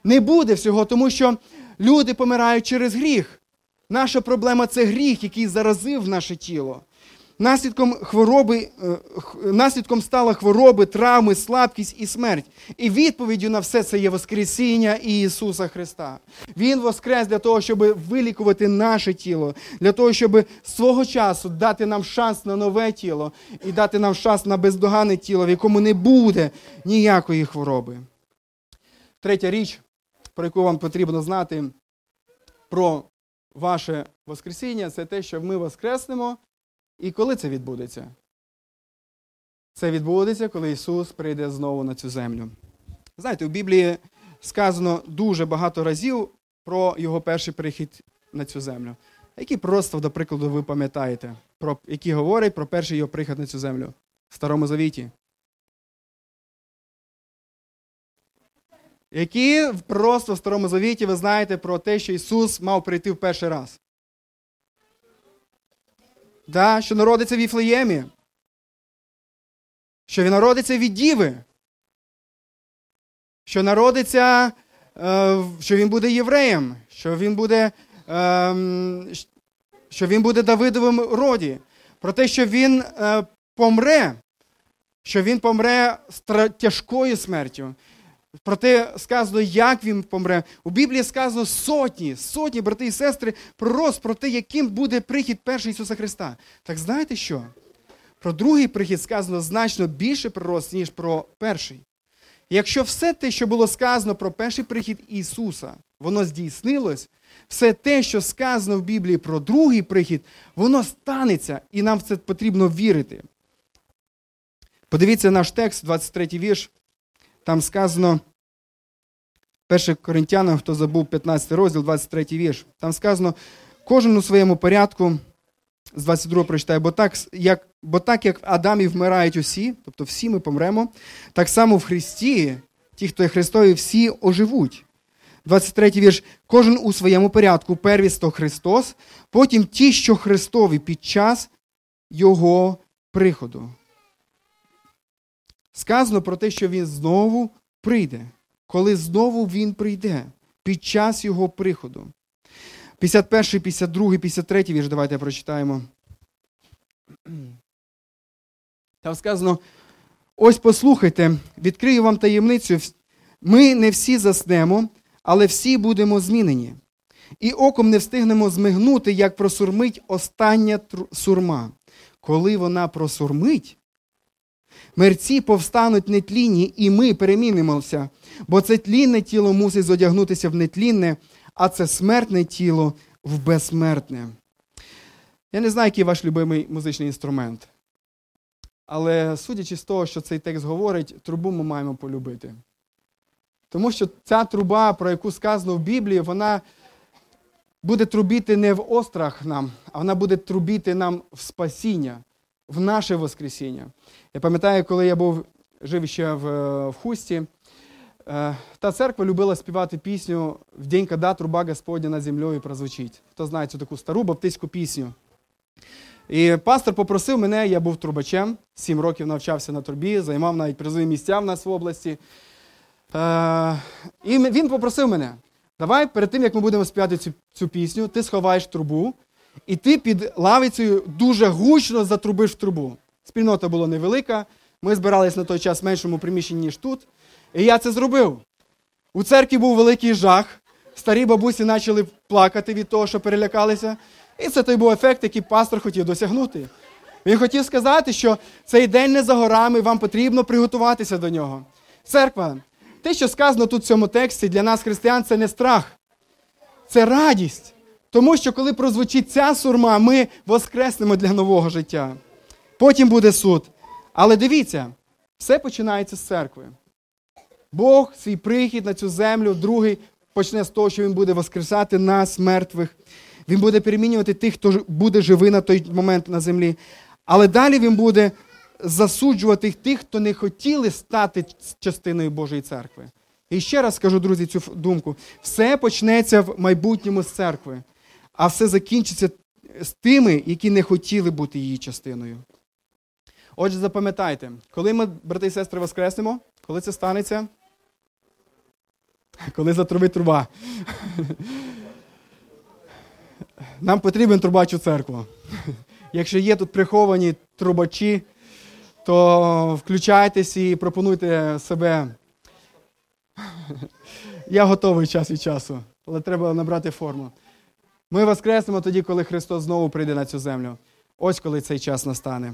Не буде всього, тому що люди помирають через гріх. Наша проблема – це гріх, який заразив наше тіло. Наслідком хвороби, наслідком стала хвороби, травми, слабкість і смерть. І відповіддю на все це є воскресіння Ісуса Христа. Він воскрес для того, щоб вилікувати наше тіло, для того, щоб свого часу дати нам шанс на нове тіло і дати нам шанс на бездоганне тіло, в якому не буде ніякої хвороби. Третя річ, про яку вам потрібно знати про ваше воскресіння, це те, що ми воскреснемо. І коли це відбудеться? Це відбудеться, коли Ісус прийде знову на цю землю. Знаєте, у Біблії сказано дуже багато разів про його перший прихід на цю землю. Які просто, до прикладу, ви пам'ятаєте, про які говорять про перший його прихід на цю землю в Старому Завіті? Які просто в Старому Завіті ви знаєте про те, що Ісус мав прийти в перший раз? Да, що народиться в Віфлеємі, що він народиться від діви, що народиться, що він буде євреєм, що він буде, що він буде Давидовим роді, про те, що він помре, що він помре тяжкою смертю. Проте сказано, як він помре. У Біблії сказано сотні, сотні, брати і сестри, пророцтв про те, яким буде прихід перший Ісуса Христа. Так знаєте що? Про другий прихід сказано значно більше пророцтв, ніж про перший. Якщо все те, що було сказано про перший прихід Ісуса, воно здійснилось, все те, що сказано в Біблії про другий прихід, воно станеться, і нам в це потрібно вірити. Подивіться наш текст, двадцять третій вірш. Там сказано, перше Коринтянам, хто забув, п'ятнадцятий розділ, двадцять третій вірш. Там сказано, кожен у своєму порядку, з двадцять другого прочитає, бо так, як, бо так, як в Адамі вмирають усі, тобто всі ми помремо, так само в Христі, ті, хто є Христові, всі оживуть. двадцять третій вірш, кожен у своєму порядку, первісто Христос, потім ті, що Христові під час Його приходу. Сказано про те, що він знову прийде. Коли знову він прийде? Під час його приходу. п'ятдесят перший, п'ятдесят другий, п'ятдесят третій вірш, давайте прочитаємо. Там сказано, ось послухайте, відкрию вам таємницю, ми не всі заснемо, але всі будемо змінені. І оком не встигнемо змигнути, як просурмить остання сурма. Коли вона просурмить, мерці повстануть нетлінні, і ми перемінимося, бо це тлінне тіло мусить зодягнутися в нетлінне, а це смертне тіло в безсмертне. Я не знаю, який ваш любимий музичний інструмент, але судячи з того, що цей текст говорить, трубу ми маємо полюбити. Тому що ця труба, про яку сказано в Біблії, вона буде трубіти не в острах нам, а вона буде трубіти нам в спасіння, в наше воскресіння. Я пам'ятаю, коли я був, жив ще в, в Хусті, та церква любила співати пісню «В день, коли труба Господня над землею прозвучить». Хто знає цю таку стару баптистську пісню. І пастор попросив мене, я був трубачем, сім років навчався на трубі, займав навіть призові місця в нас в області. І він попросив мене, давай перед тим, як ми будемо співати цю, цю пісню, ти сховаєш трубу, і ти під лавицею дуже гучно затрубиш в трубу. Спільнота була невелика, ми збирались на той час в меншому приміщенні, ніж тут. І я це зробив. У церкві був великий жах, старі бабусі почали плакати від того, що перелякалися. І це той був ефект, який пастор хотів досягнути. Він хотів сказати, що цей день не за горами, вам потрібно приготуватися до нього. Церква, те, що сказано тут в цьому тексті, для нас, християн, це не страх, це радість. Тому що, коли прозвучить ця сурма, ми воскреснемо для нового життя. Потім буде суд. Але дивіться, все починається з церкви. Бог свій прихід на цю землю, другий, почне з того, що він буде воскресати нас, мертвих. Він буде перемінювати тих, хто буде живий на той момент на землі. Але далі він буде засуджувати тих, хто не хотіли стати частиною Божої церкви. І ще раз скажу, друзі, цю думку. Все почнеться в майбутньому з церкви. А все закінчиться з тими, які не хотіли бути її частиною. Отже, запам'ятайте, коли ми, брати і сестри, воскреснемо, коли це станеться? Коли затрубить труба. Нам потрібен трубач у церкву. Якщо є тут приховані трубачі, то включайтесь і пропонуйте себе. Я готовий час від часу, але треба набрати форму. Ми воскреснемо тоді, коли Христос знову прийде на цю землю. Ось коли цей час настане.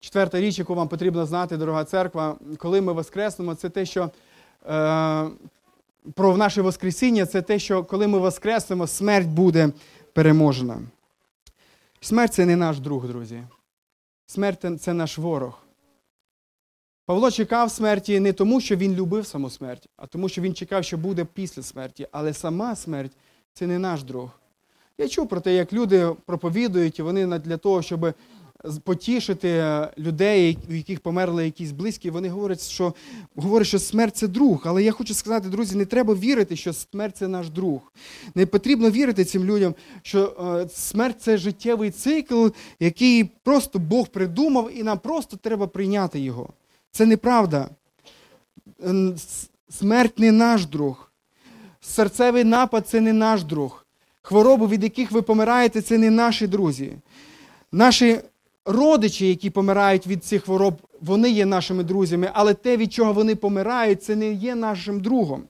Четверта річ, яку вам потрібно знати, дорога церква, коли ми воскреснемо, це те, що е, про наше воскресіння, це те, що коли ми воскреснемо, смерть буде переможена. Смерть – це не наш друг, друзі. Смерть – це наш ворог. Павло чекав смерті не тому, що він любив саму смерть, а тому, що він чекав, що буде після смерті. Але сама смерть – це не наш друг. Я чув про те, як люди проповідують, і вони для того, щоб потішити людей, у яких померли якісь близькі, вони говорять, що, говорять, що смерть – це друг. Але я хочу сказати, друзі, не треба вірити, що смерть – це наш друг. Не потрібно вірити цим людям, що смерть – це життєвий цикл, який просто Бог придумав, і нам просто треба прийняти його. Це неправда. Смерть – не наш друг. Серцевий напад – це не наш друг. Хвороби, від яких ви помираєте, це не наші друзі. Наші родичі, які помирають від цих хвороб, вони є нашими друзями, але те, від чого вони помирають, це не є нашим другом.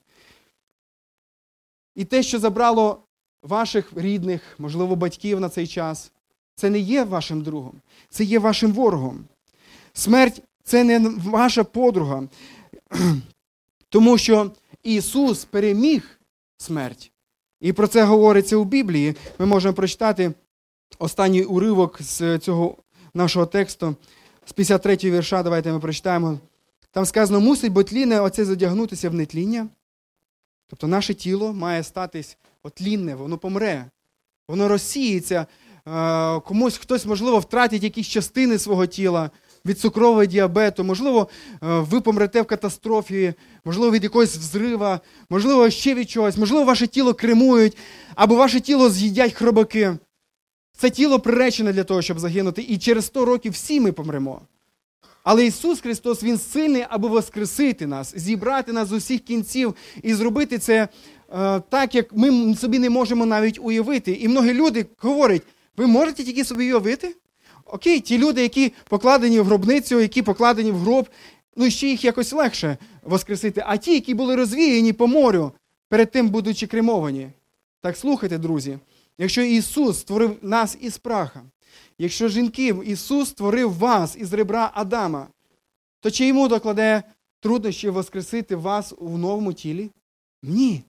І те, що забрало ваших рідних, можливо, батьків на цей час, це не є вашим другом, це є вашим ворогом. Смерть – це не ваша подруга, тому що Ісус переміг смерть. І про це говориться у Біблії. Ми можемо прочитати останній уривок з цього нашого тексту, з п'ятдесят третього вірша, давайте ми прочитаємо. Там сказано, мусить бо тлінне оце задягнутися в нетління. Тобто наше тіло має статись отлінне, воно помре, воно розсіється, комусь хтось, можливо, втратить якісь частини свого тіла від цукрового діабету, можливо, ви помрете в катастрофі, можливо, від якогось взрива, можливо, ще від чогось, можливо, ваше тіло кремують, або ваше тіло з'їдять хробаки. Це тіло приречене для того, щоб загинути, і через сто років всі ми помремо. Але Ісус Христос, Він сильний, аби воскресити нас, зібрати нас з усіх кінців і зробити це е, так, як ми собі не можемо навіть уявити. І багато людей говорять, ви можете тільки собі уявити? Окей, ті люди, які покладені в гробницю, які покладені в гроб, ну ще їх якось легше воскресити. А ті, які були розвіяні по морю, перед тим будучи кремовані. Так слухайте, друзі. Якщо Ісус створив нас із праха, якщо жінки, Ісус створив вас із ребра Адама, то чи йому докладе труднощі воскресити вас у новому тілі? Ні.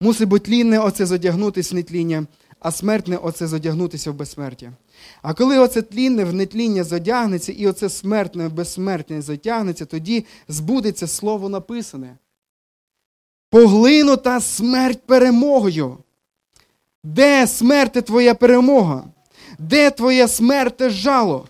Мусить бо тлінне оце задягнутись в нетління, а смертне оце задягнутися в безсмертя. А коли оце тлінне в нетління задягнеться, і оце смертне в безсмертне затягнеться, тоді збудеться слово написане. Поглинута смерть перемогою. Де смерти твоя перемога? Де твоя смерти жало?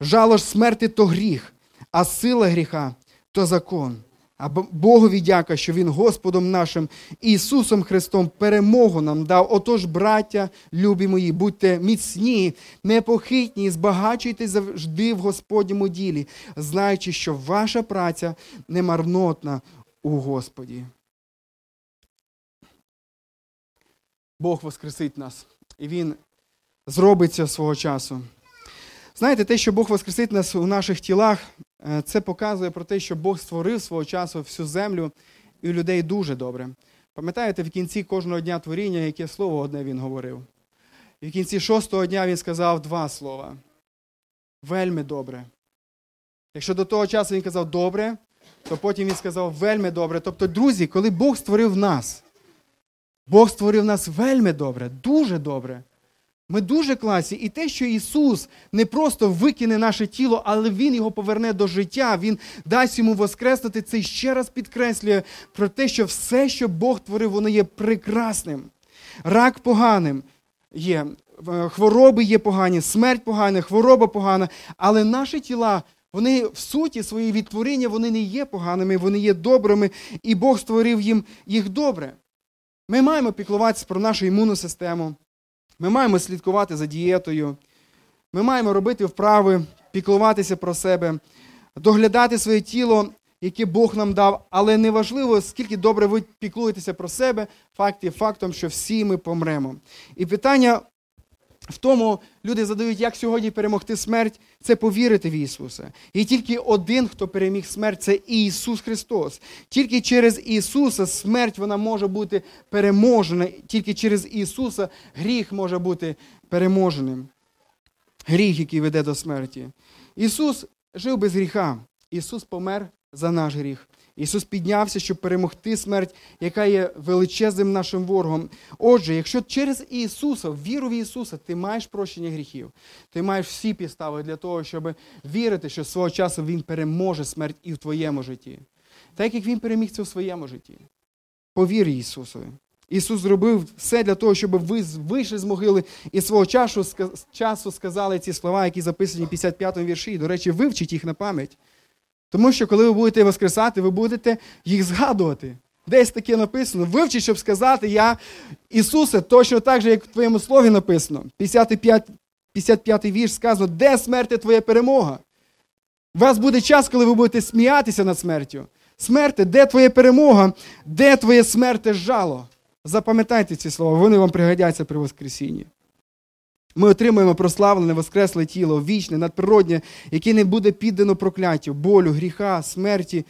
Жало ж смерти то гріх, а сила гріха то закон. А Богові дяка, що Він Господом нашим Ісусом Христом перемогу нам дав. Отож, браття, любі мої, будьте міцні, непохитні і збагачуйтесь завжди в Господньому ділі, знаючи, що ваша праця не марнотна у Господі. Бог воскресить нас, і Він зробить це свого часу. Знаєте, те, що Бог воскресить нас у наших тілах, це показує про те, що Бог створив свого часу всю землю, і у людей дуже добре. Пам'ятаєте, в кінці кожного дня творіння, яке слово одне Він говорив? І в кінці шостого дня Він сказав два слова. Вельми добре. Якщо до того часу Він казав добре, то потім Він сказав вельми добре. Тобто, друзі, коли Бог створив нас, Бог створив нас вельми добре, дуже добре. Ми дуже класні. І те, що Ісус не просто викине наше тіло, але Він його поверне до життя, Він дасть йому воскреснути, це ще раз підкреслює про те, що все, що Бог творив, воно є прекрасним. Рак поганим є, хвороби є погані, смерть погана, хвороба погана, але наші тіла, вони в суті свої відтворення, вони не є поганими, вони є добрими, і Бог створив їм їх добре. Ми маємо піклуватися про нашу імунну систему, ми маємо слідкувати за дієтою, ми маємо робити вправи, піклуватися про себе, доглядати своє тіло, яке Бог нам дав. Але неважливо, скільки добре ви піклуєтеся про себе, факт є фактом, що всі ми помремо. І питання В тому люди задають, як сьогодні перемогти смерть, це повірити в Ісуса. І тільки один, хто переміг смерть, це Ісус Христос. Тільки через Ісуса смерть, вона може бути переможена. Тільки через Ісуса гріх може бути переможеним. Гріх, який веде до смерті. Ісус жив без гріха. Ісус помер за наш гріх. Ісус піднявся, щоб перемогти смерть, яка є величезним нашим ворогом. Отже, якщо через Ісуса, віру в Ісуса, ти маєш прощення гріхів, ти маєш всі підстави для того, щоб вірити, що свого часу Він переможе смерть і в твоєму житті. Так, як Він переміг це в своєму житті. Повір Ісусові. Ісус зробив все для того, щоб ви вийшли з могили і свого часу, часу сказали ці слова, які записані в п'ятдесят п'ятому вірші. До речі, вивчіть їх на пам'ять. Тому що, коли ви будете воскресати, ви будете їх згадувати. Десь таке написано. Вивчи, щоб сказати, я Ісусе, точно так же, як в твоєму слові написано. п'ятдесят п'ятий вірш сказано, де смерть твоя перемога? У вас буде час, коли ви будете сміятися над смертю. Смерти, де твоя перемога? Де твоє смерти жало? Запам'ятайте ці слова, вони вам пригодяться при воскресінні. Ми отримуємо прославлене, воскресле тіло, вічне, надприродне, яке не буде піддано прокляттю, болю, гріха, смерті,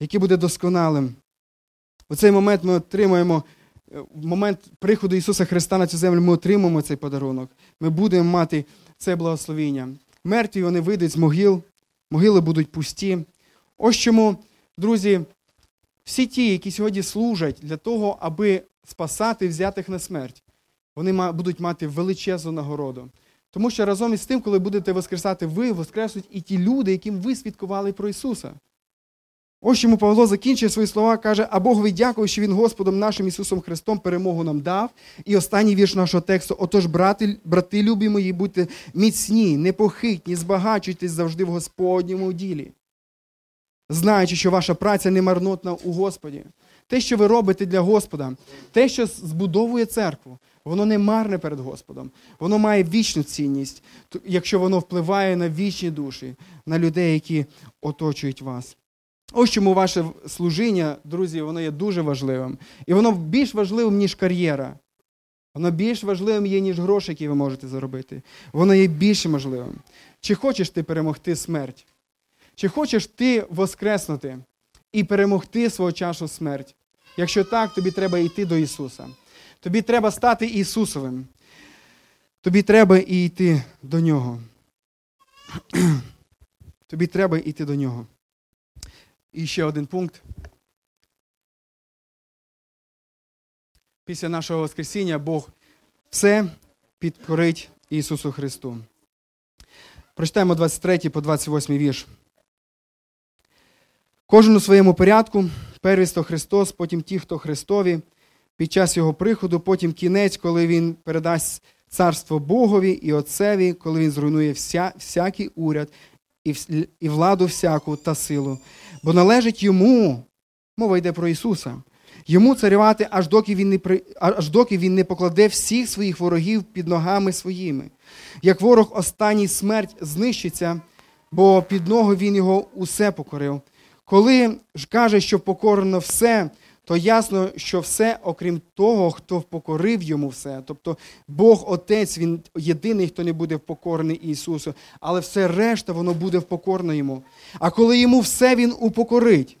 яке буде досконалим. У цей момент ми отримуємо, в момент приходу Ісуса Христа на цю землю, ми отримуємо цей подарунок. Ми будемо мати це благословіння. Мертві вони вийдуть з могил, могили будуть пусті. Ось чому, друзі, всі ті, які сьогодні служать для того, аби спасати взятих на смерть, вони будуть мати величезну нагороду. Тому що разом із тим, коли будете воскресати ви, воскреснуть і ті люди, яким ви свідкували про Ісуса. Ось чому Павло закінчує свої слова, каже, «А Богові дякую, що Він Господом нашим Ісусом Христом перемогу нам дав». І останній вірш нашого тексту. «Отож, брати, брати любі мої, будьте міцні, непохитні, збагачуйтесь завжди в Господньому ділі, знаючи, що ваша праця не марнотна у Господі». Те, що ви робите для Господа, те, що збудовує церкву, воно не марне перед Господом. Воно має вічну цінність, якщо воно впливає на вічні душі, на людей, які оточують вас. Ось чому ваше служіння, друзі, воно є дуже важливим. І воно більш важливим, ніж кар'єра. Воно більш важливим є, ніж гроші, які ви можете заробити. Воно є більш важливим. Чи хочеш ти перемогти смерть? Чи хочеш ти воскреснути і перемогти свого часу смерть? Якщо так, тобі треба йти до Ісуса. Тобі треба стати Ісусовим. Тобі треба і йти до Нього. Тобі треба йти до Нього. І ще один пункт. Після нашого Воскресіння Бог все підкорить Ісусу Христу. Прочитаємо двадцять третій по двадцять восьмий вірш. Кожен у своєму порядку, первісто Христос, потім ті, хто Христові, під час Його приходу, потім кінець, коли Він передасть царство Богові і Отцеві, коли Він зруйнує вся, всякий уряд і, і владу всяку та силу. Бо належить Йому, мова йде про Ісуса, Йому царювати, аж доки Він не, аж доки він не покладе всіх своїх ворогів під ногами своїми. Як ворог останній смерть знищиться, бо під ноги Він його усе покорив. Коли ж каже, що покорено все, то ясно, що все, окрім того, хто впокорив йому все. Тобто Бог Отець, Він єдиний, хто не буде впокорений Ісусу, але все решта, воно буде впокорено йому. А коли йому все Він упокорить,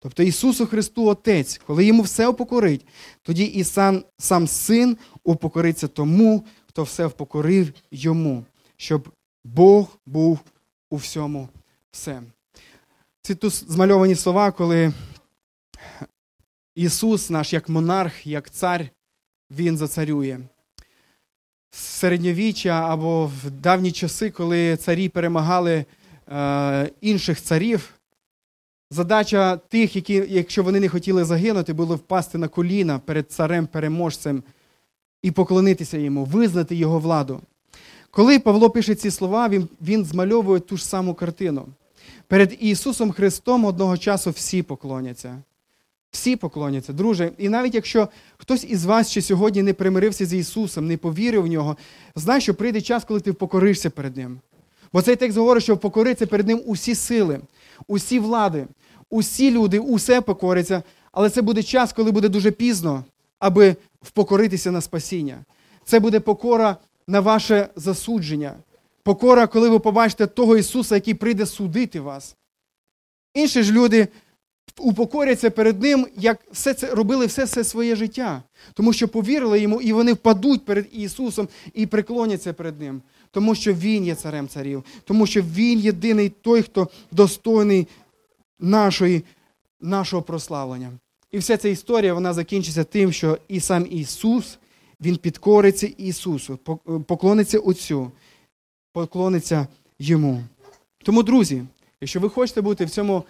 тобто Ісусу Христу Отець, коли йому все упокорить, тоді і сам, сам Син упокориться тому, хто все впокорив йому, щоб Бог був у всьому все. Ці тут змальовані слова, коли Ісус наш як монарх, як цар, Він зацарює. З середньовіччя або в давні часи, коли царі перемагали е, інших царів, задача тих, які, якщо вони не хотіли загинути, було впасти на коліна перед царем-переможцем і поклонитися йому, визнати його владу. Коли Павло пише ці слова, він, він змальовує ту ж саму картину. Перед Ісусом Христом одного часу всі поклоняться. Всі поклоняться, друже. І навіть якщо хтось із вас ще сьогодні не примирився з Ісусом, не повірив в Нього, знай, що прийде час, коли ти впокоришся перед Ним. Бо цей текст говорить, що впокориться перед Ним усі сили, усі влади, усі люди, усе покориться. Але це буде час, коли буде дуже пізно, аби впокоритися на спасіння. Це буде покора на ваше засудження. Покора, коли ви побачите того Ісуса, який прийде судити вас. Інші ж люди упокоряться перед Ним, як все це, робили все, все своє життя. Тому що повірили Йому, і вони впадуть перед Ісусом і приклоняться перед Ним. Тому що Він є царем царів. Тому що Він єдиний той, хто достойний нашої, нашого прославлення. І вся ця історія, вона закінчиться тим, що і сам Ісус, Він підкориться Ісусу, поклониться Отцю, поклониться Йому. Тому, друзі, якщо ви хочете бути в цьому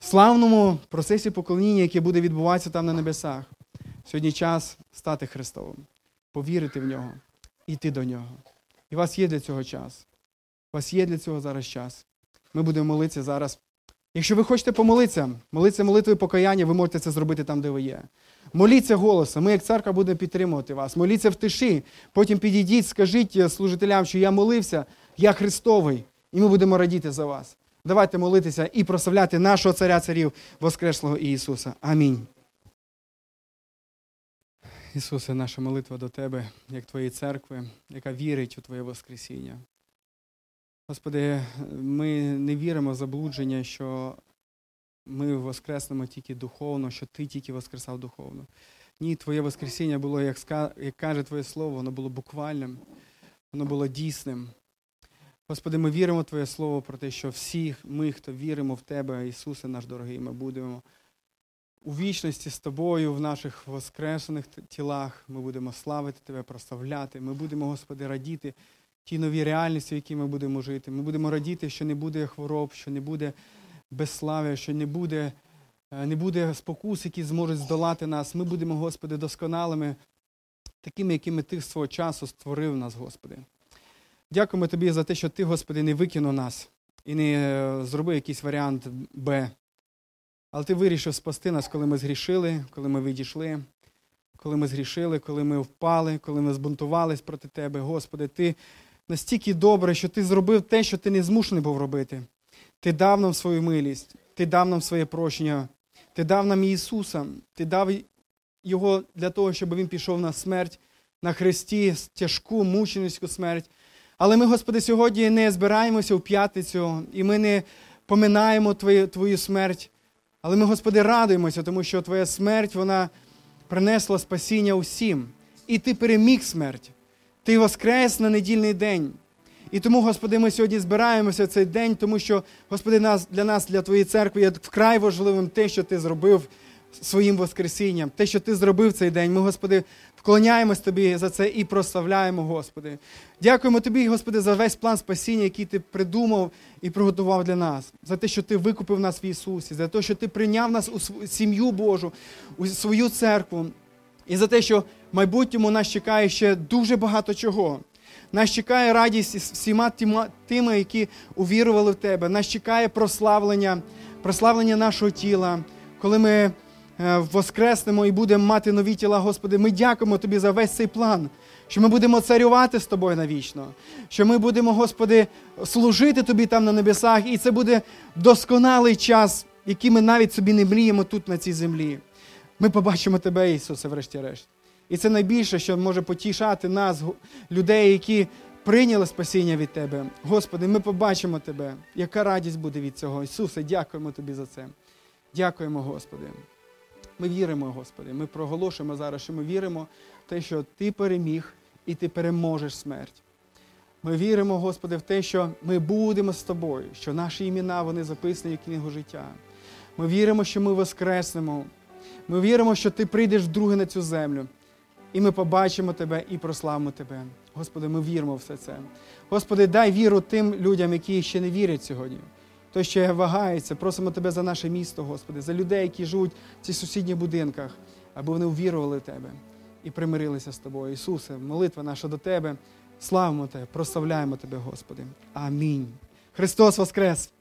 славному процесі поклоніння, яке буде відбуватися там на небесах, сьогодні час стати Христовим, повірити в Нього, йти до Нього. І у вас є для цього час. У вас є для цього зараз час. Ми будемо молитися зараз. Якщо ви хочете помолитися, молитися молитвою покаяння, ви можете це зробити там, де ви є. Моліться голосом, ми як церква будемо підтримувати вас. Моліться в тиші, потім підійдіть, скажіть служителям, що я молився, я Христовий, і ми будемо радіти за вас. Давайте молитися і прославляти нашого Царя царів, воскреслого Ісуса. Амінь. Ісусе, наша молитва до Тебе, як Твоєї церкви, яка вірить у Твоє воскресіння. Господи, ми не віримо в заблудження, що ми воскреснемо тільки духовно, що Ти тільки воскресав духовно. Ні, Твоє воскресіння було, як каже Твоє Слово, воно було буквальним, воно було дійсним. Господи, ми віримо в Твоє Слово про те, що всі ми, хто віримо в Тебе, Ісусе наш дорогий, ми будемо у вічності з Тобою, в наших воскресених тілах, ми будемо славити Тебе, прославляти, ми будемо, Господи, радіти тій новій реальності, в якій ми будемо жити. Ми будемо радіти, що не буде хвороб, що не буде безслав'я, що не буде, не буде спокус, які зможуть здолати нас. Ми будемо, Господи, досконалими, такими, якими Ти свого часу створив нас, Господи. Дякуємо Тобі за те, що Ти, Господи, не викинув нас і не зробив якийсь варіант Б. Але Ти вирішив спасти нас, коли ми згрішили, коли ми відійшли, коли ми згрішили, коли ми впали, коли ми збунтувались проти Тебе. Господи, Ти настільки добре, що Ти зробив те, що Ти не змушений був робити. Ти дав нам свою милість, Ти дав нам своє прощення, Ти дав нам Ісуса, Ти дав Його для того, щоб Він пішов на смерть, на хресті, тяжку, мученицьку смерть. Але ми, Господи, сьогодні не збираємося в п'ятницю, і ми не поминаємо Твою, Твою смерть. Але ми, Господи, радуємося, тому що Твоя смерть, вона принесла спасіння усім. І Ти переміг смерть. Ти воскрес на недільний день. І тому, Господи, ми сьогодні збираємося в цей день, тому що, Господи, нас, для нас, для Твоєї церкви є вкрай важливим те, що Ти зробив своїм воскресінням, те, що Ти зробив цей день. Ми, Господи, вклоняємось Тобі за це і прославляємо, Господи. Дякуємо Тобі, Господи, за весь план спасіння, який Ти придумав і приготував для нас, за те, що Ти викупив нас в Ісусі, за те, що Ти прийняв нас у сім'ю Божу, у свою церкву, і за те, що в майбутньому нас чекає ще дуже багато чого. Нас чекає радість із всіма тими, які увірували в Тебе. Нас чекає прославлення, прославлення нашого тіла, коли ми воскреснемо і будемо мати нові тіла, Господи. Ми дякуємо Тобі за весь цей план, що ми будемо царювати з Тобою навічно, що ми будемо, Господи, служити Тобі там на небесах, і це буде досконалий час, який ми навіть собі не мріємо тут, на цій землі. Ми побачимо Тебе, Ісусе, врешті-решт. І це найбільше, що може потішати нас, людей, які прийняли спасіння від Тебе. Господи, ми побачимо Тебе. Яка радість буде від цього. Ісусе, дякуємо Тобі за це. Дякуємо, Господи. Ми віримо, Господи, ми проголошуємо зараз, що ми віримо в те, що Ти переміг і Ти переможеш смерть. Ми віримо, Господи, в те, що ми будемо з Тобою, що наші імена, вони записані в книгу життя. Ми віримо, що ми воскреснемо. Ми віримо, що Ти прийдеш вдруге на цю землю. І ми побачимо Тебе і прославимо Тебе. Господи, ми віримо в все це. Господи, дай віру тим людям, які ще не вірять сьогодні. Той, що вагається, просимо Тебе за наше місто, Господи, за людей, які живуть в цих сусідніх будинках, аби вони увірували в Тебе і примирилися з Тобою. Ісусе, молитва наша до Тебе, славимо Тебе, прославляємо Тебе, Господи. Амінь. Христос воскрес!